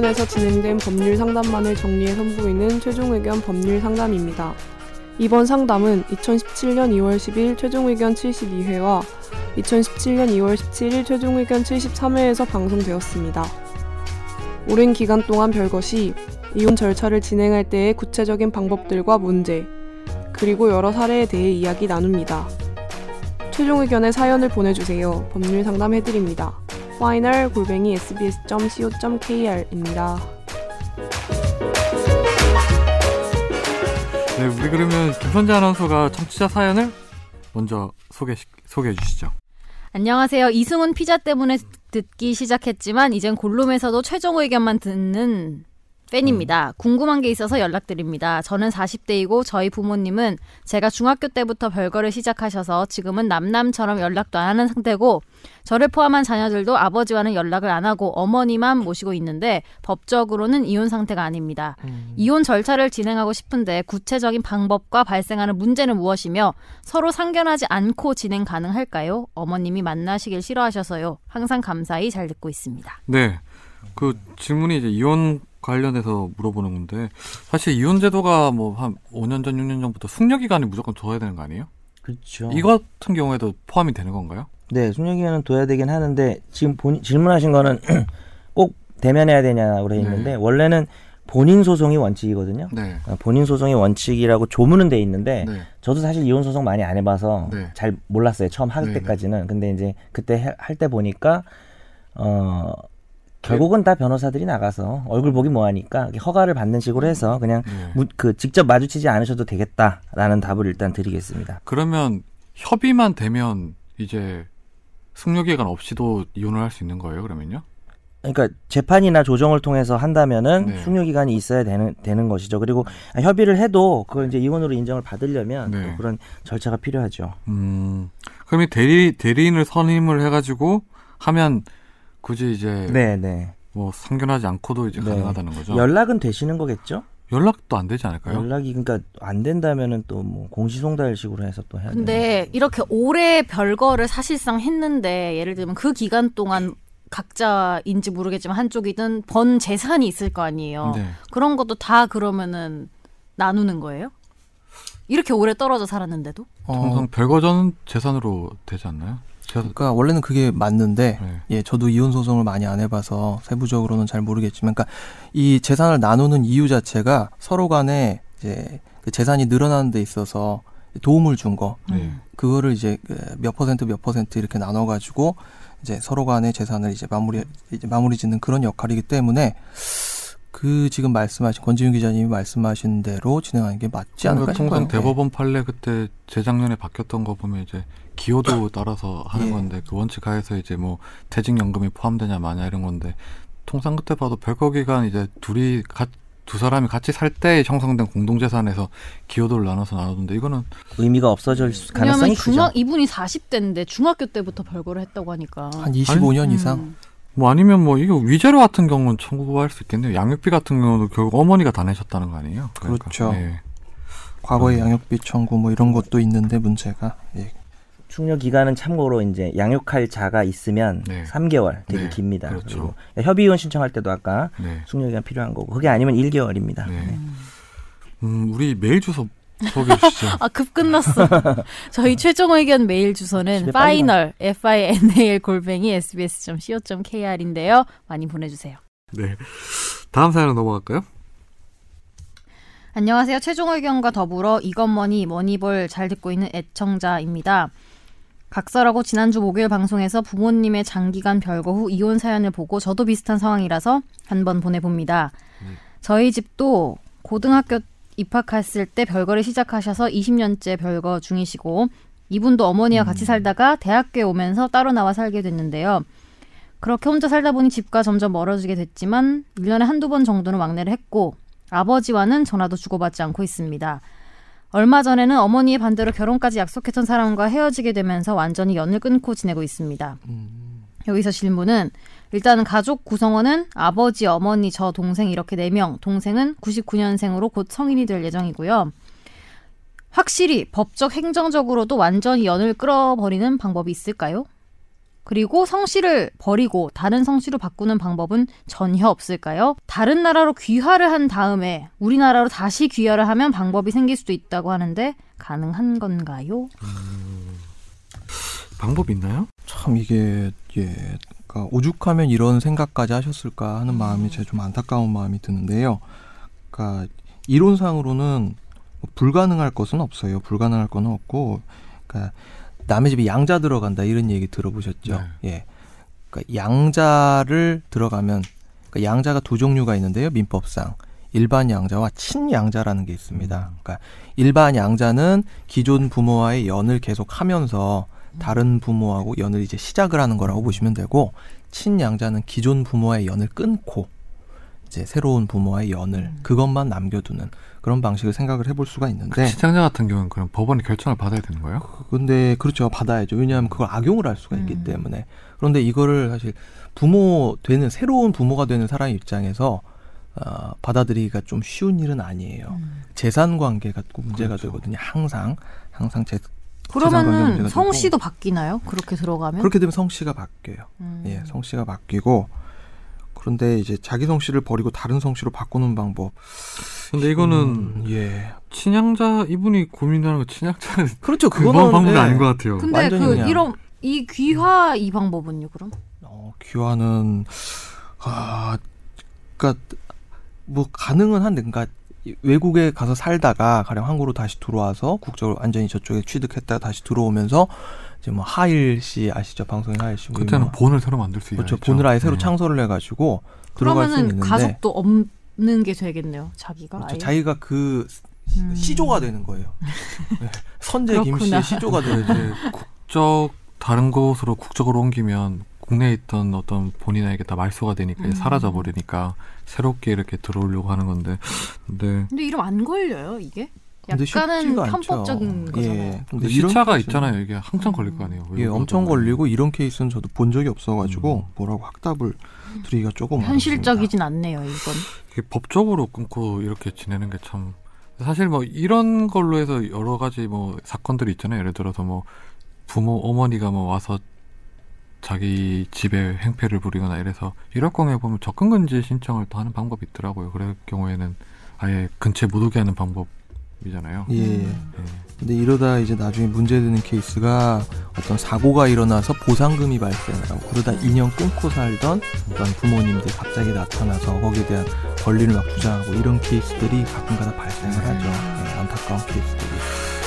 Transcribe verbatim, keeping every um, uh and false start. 의견에서 진행된 법률 상담만을 정리해 선보이는 최종 의견 법률 상담입니다. 이번 상담은 이천십칠년 이월 십일 최종 의견 칠십이회와 이천십칠년 이월 십칠일 최종 의견 칠십삼회에서 방송되었습니다. 오랜 기간 동안 별것이 이혼 절차를 진행할 때의 구체적인 방법들과 문제, 그리고 여러 사례에 대해 이야기 나눕니다. 최종 의견의 사연을 보내주세요. 법률 상담해드립니다. 파이널 골뱅이 에스비에스 점 씨오 점 케이알입니다. 네, 우리 그러면 김선재 아나운서가 청취자 사연을 먼저 소개, 소개해 주시죠. 안녕하세요. 이승훈 피자 때문에 듣기 시작했지만 이젠 골룸에서도 최종 의견만 듣는 팬입니다. 궁금한 게 있어서 연락드립니다. 저는 사십대이고 저희 부모님은 제가 중학교 때부터 별거를 시작하셔서 지금은 남남처럼 연락도 안 하는 상태고 저를 포함한 자녀들도 아버지와는 연락을 안 하고 어머니만 모시고 있는데 법적으로는 이혼 상태가 아닙니다. 음. 이혼 절차를 진행하고 싶은데 구체적인 방법과 발생하는 문제는 무엇이며 서로 상견하지 않고 진행 가능할까요? 어머님이 만나시길 싫어하셔서요. 항상 감사히 잘 듣고 있습니다. 네. 그 질문이 이제 이혼 관련해서 물어보는 건데 사실 이혼 제도가 뭐 한 오년 전, 육년 전부터 숙려 기간을 무조건 둬야 되는 거 아니에요? 그렇죠. 이 같은 경우에도 포함이 되는 건가요? 네, 숙려 기간은 둬야 되긴 하는데 지금 본, 질문하신 거는 꼭 대면해야 되냐고 그래 있는데 네. 원래는 본인 소송이 원칙이거든요. 네. 본인 소송이 원칙이라고 조문은 돼 있는데 네. 저도 사실 이혼 소송 많이 안 해봐서 네. 잘 몰랐어요. 처음 할 네, 때까지는. 네. 근데 이제 그때 할 때 보니까 어. 결국은 다 변호사들이 나가서 얼굴 보기 뭐하니까 허가를 받는 식으로 해서 그냥 네. 무, 그 직접 마주치지 않으셔도 되겠다라는 답을 일단 드리겠습니다. 그러면 협의만 되면 이제 숙려기간 없이도 이혼을 할 수 있는 거예요, 그러면요? 그러니까 재판이나 조정을 통해서 한다면은 네. 숙려기간이 있어야 되는 되는 것이죠. 그리고 협의를 해도 그걸 이제 이혼으로 인정을 받으려면 네. 그런 절차가 필요하죠. 음, 그럼 이 대리 대리인을 선임을 해가지고 하면. 굳이 이제 네네. 뭐 상견하지 않고도 이제 네. 가능하다는 거죠. 연락은 되시는 거겠죠? 연락도 안 되지 않을까요? 연락이 그러니까 안 된다면은 또 뭐 공시송달식으로 해서 또 해야. 근데 이렇게 오래 별거를 사실상 했는데 예를 들면 그 기간 동안 각자인지 모르겠지만 한쪽이든 번 재산이 있을 거 아니에요. 네. 그런 것도 다 그러면은 나누는 거예요? 이렇게 오래 떨어져 살았는데도? 통상 어... 별거전 재산으로 되지 않나요? 그러니까 원래는 그게 맞는데 네. 예, 저도 이혼 소송을 많이 안 해봐서 세부적으로는 잘 모르겠지만, 그러니까 이 재산을 나누는 이유 자체가 서로 간에 이제 그 재산이 늘어나는 데 있어서 도움을 준 거, 네. 그거를 이제 몇 퍼센트 몇 퍼센트 이렇게 나눠가지고 이제 서로 간의 재산을 이제 마무리 이제 마무리 짓는 그런 역할이기 때문에. 그 지금 말씀하신 권지윤 기자님이 말씀하신 대로 진행하는 게 맞지 않을까 싶어요. 통상 대법원 판례 그때 재작년에 바뀌었던 거 보면 이제 기호도 따라서 하는 예. 건데 그 원칙 하에서 이제 뭐 퇴직연금이 포함되냐 마냐 이런 건데 통상 그때 봐도 별거 기간 이제 둘이 가, 두 사람이 같이 살 때 형성된 공동재산에서 기여도를 나눠서 나누던데 이거는 의미가 없어질 가능성이 크죠. 왜냐하면 이분이 사십 대인데 중학교 때부터 별거를 했다고 하니까 한 이십오년 아니, 이상. 음. 뭐 아니면 뭐 이거 위자료 같은 경우는 청구할 수 있겠네요. 양육비 같은 경우도 결국 어머니가 다 내셨다는 거 아니에요? 그러니까. 그렇죠. 예. 과거에 음. 양육비 청구 뭐 이런 것도 있는데 문제가. 예. 숙려 기간은 참고로 이제 양육할 자가 있으면 네. 삼개월 되게 네. 깁니다. 그렇죠. 그리고 협의이혼 신청할 때도 아까 네. 숙려 기간 필요한 거고 그게 아니면 일개월입니다. 네. 네. 음, 우리 메일 주소 소개해 주시죠. 아, 급 끝났어. 저희 최종 의견 메일 주소는 파이널 에프아이엔에이엘 골뱅이 에스비에스 점 씨오 점 케이알인데요. 많이 보내주세요. 네, 다음 사연으로 넘어갈까요? 안녕하세요. 최종 의견과 더불어 이건 뭐니 머니볼 잘 듣고 있는 애청자입니다. 각서라고 지난주 목요일 방송에서 부모님의 장기간 별거 후 이혼 사연을 보고 저도 비슷한 상황이라서 한번 보내봅니다. 음. 저희 집도 고등학교 입학했을 때 별거를 시작하셔서 이십년째 별거 중이시고 이분도 어머니와 음. 같이 살다가 대학교에 오면서 따로 나와 살게 됐는데요. 그렇게 혼자 살다 보니 집과 점점 멀어지게 됐지만 일년에 한두 번 정도는 왕래를 했고 아버지와는 전화도 주고받지 않고 있습니다. 얼마 전에는 어머니의 반대로 결혼까지 약속했던 사람과 헤어지게 되면서 완전히 연을 끊고 지내고 있습니다. 음. 여기서 질문은 일단 가족 구성원은 아버지, 어머니, 저, 동생 이렇게 네 명, 동생은 구십구년생으로 곧 성인이 될 예정이고요. 확실히 법적 행정적으로도 완전히 연을 끌어버리는 방법이 있을까요? 그리고 성씨를 버리고 다른 성씨로 바꾸는 방법은 전혀 없을까요? 다른 나라로 귀화를 한 다음에 우리나라로 다시 귀화를 하면 방법이 생길 수도 있다고 하는데 가능한 건가요? 음... 방법이 있나요? 참 이게... 예... 그러니까 오죽하면 이런 생각까지 하셨을까 하는 마음이 제 좀 안타까운 마음이 드는데요. 그러니까 이론상으로는 불가능할 것은 없어요. 불가능할 건 없고, 그러니까 남의 집에 양자 들어간다 이런 얘기 들어보셨죠? 네. 예, 그러니까 양자를 들어가면, 그러니까 양자가 두 종류가 있는데요. 민법상 일반 양자와 친양자라는 게 있습니다. 그러니까 일반 양자는 기존 부모와의 연을 계속하면서 다른 부모하고 연을 이제 시작을 하는 거라고 보시면 되고, 친양자는 기존 부모와의 연을 끊고 이제 새로운 부모와의 연을 음. 그것만 남겨두는 그런 방식을 생각을 해볼 수가 있는데, 친양자 같은 경우는 그럼 법원의 결정을 받아야 되는 거예요? 근데 그렇죠, 받아야죠. 왜냐하면 그걸 악용을 할 수가 있기 음. 때문에. 그런데 이거를 사실 부모 되는 새로운 부모가 되는 사람 입장에서 어, 받아들이기가 좀 쉬운 일은 아니에요. 음. 재산 관계가 문제가 그렇죠. 되거든요. 항상 항상 재 그러면은 성씨도 바뀌나요? 그렇게 들어가면? 그렇게 되면 성씨가 바뀌어요. 음. 예, 성씨가 바뀌고, 그런데 이제 자기 성씨를 버리고 다른 성씨로 바꾸는 방법. 근데 이거는 음, 예. 친양자 이분이 고민하는 거 친양자는 그렇죠. 그건 방법은 네. 아닌 것 같아요. 근데 그 이런 이 귀화 이 방법은요, 그럼? 어, 귀화는 아, 그러니까 뭐 가능은 한데, 그러니까. 외국에 가서 살다가 가령 한국으로 다시 들어와서 국적을 완전히 저쪽에 취득했다가 다시 들어오면서 이제 뭐 하일 씨 아시죠? 방송에 하일 씨. 그때는 뭐. 본을 새로 만들 수 있죠. 그렇죠. 본을 아예 새로 네. 창설을 해가지고 들어갈 수 있는데. 그러면 가족도 없는 게 되겠네요. 자기가. 그렇죠. 자기가 그 음. 시조가 되는 거예요. 네. 선재 김씨의 시조가 되는 거예요. 국적 다른 곳으로 국적을 옮기면 국내에 있던 어떤 본인에게 다 말소가 되니까 음. 사라져버리니까 새롭게 이렇게 들어오려고 하는 건데. 근데, 근데 이름 안 걸려요, 이게? 약간은 편법적인 않죠. 거잖아요. 예. 근데 시차가 케이스는... 있잖아요. 이게 한참 걸릴 거 아니에요. 예, 엄청 걸리고 이런 케이스는 저도 본 적이 없어가지고 음. 뭐라고 확답을 드리기가 조금 현실적이진 어렵습니다. 않네요, 이건. 이게 법적으로 끊고 이렇게 지내는 게 참. 사실 뭐 이런 걸로 해서 여러 가지 뭐 사건들이 있잖아요. 예를 들어서 뭐 부모 어머니가 뭐 와서 자기 집에 행패를 부리거나 이래서 이럴 경우에 보면 접근금지 신청을 또 하는 방법이 있더라고요. 그럴 경우에는 아예 근처에 못 오게 하는 방법이잖아요. 예. 네. 근데 이러다 이제 나중에 문제되는 케이스가 어떤 사고가 일어나서 보상금이 발생하고, 그러다 이 년 끊고 살던 어떤 부모님들이 갑자기 나타나서 거기에 대한 권리를 막 주장하고 이런 케이스들이 가끔가다 발생을 하죠. 네. 안타까운 케이스들이.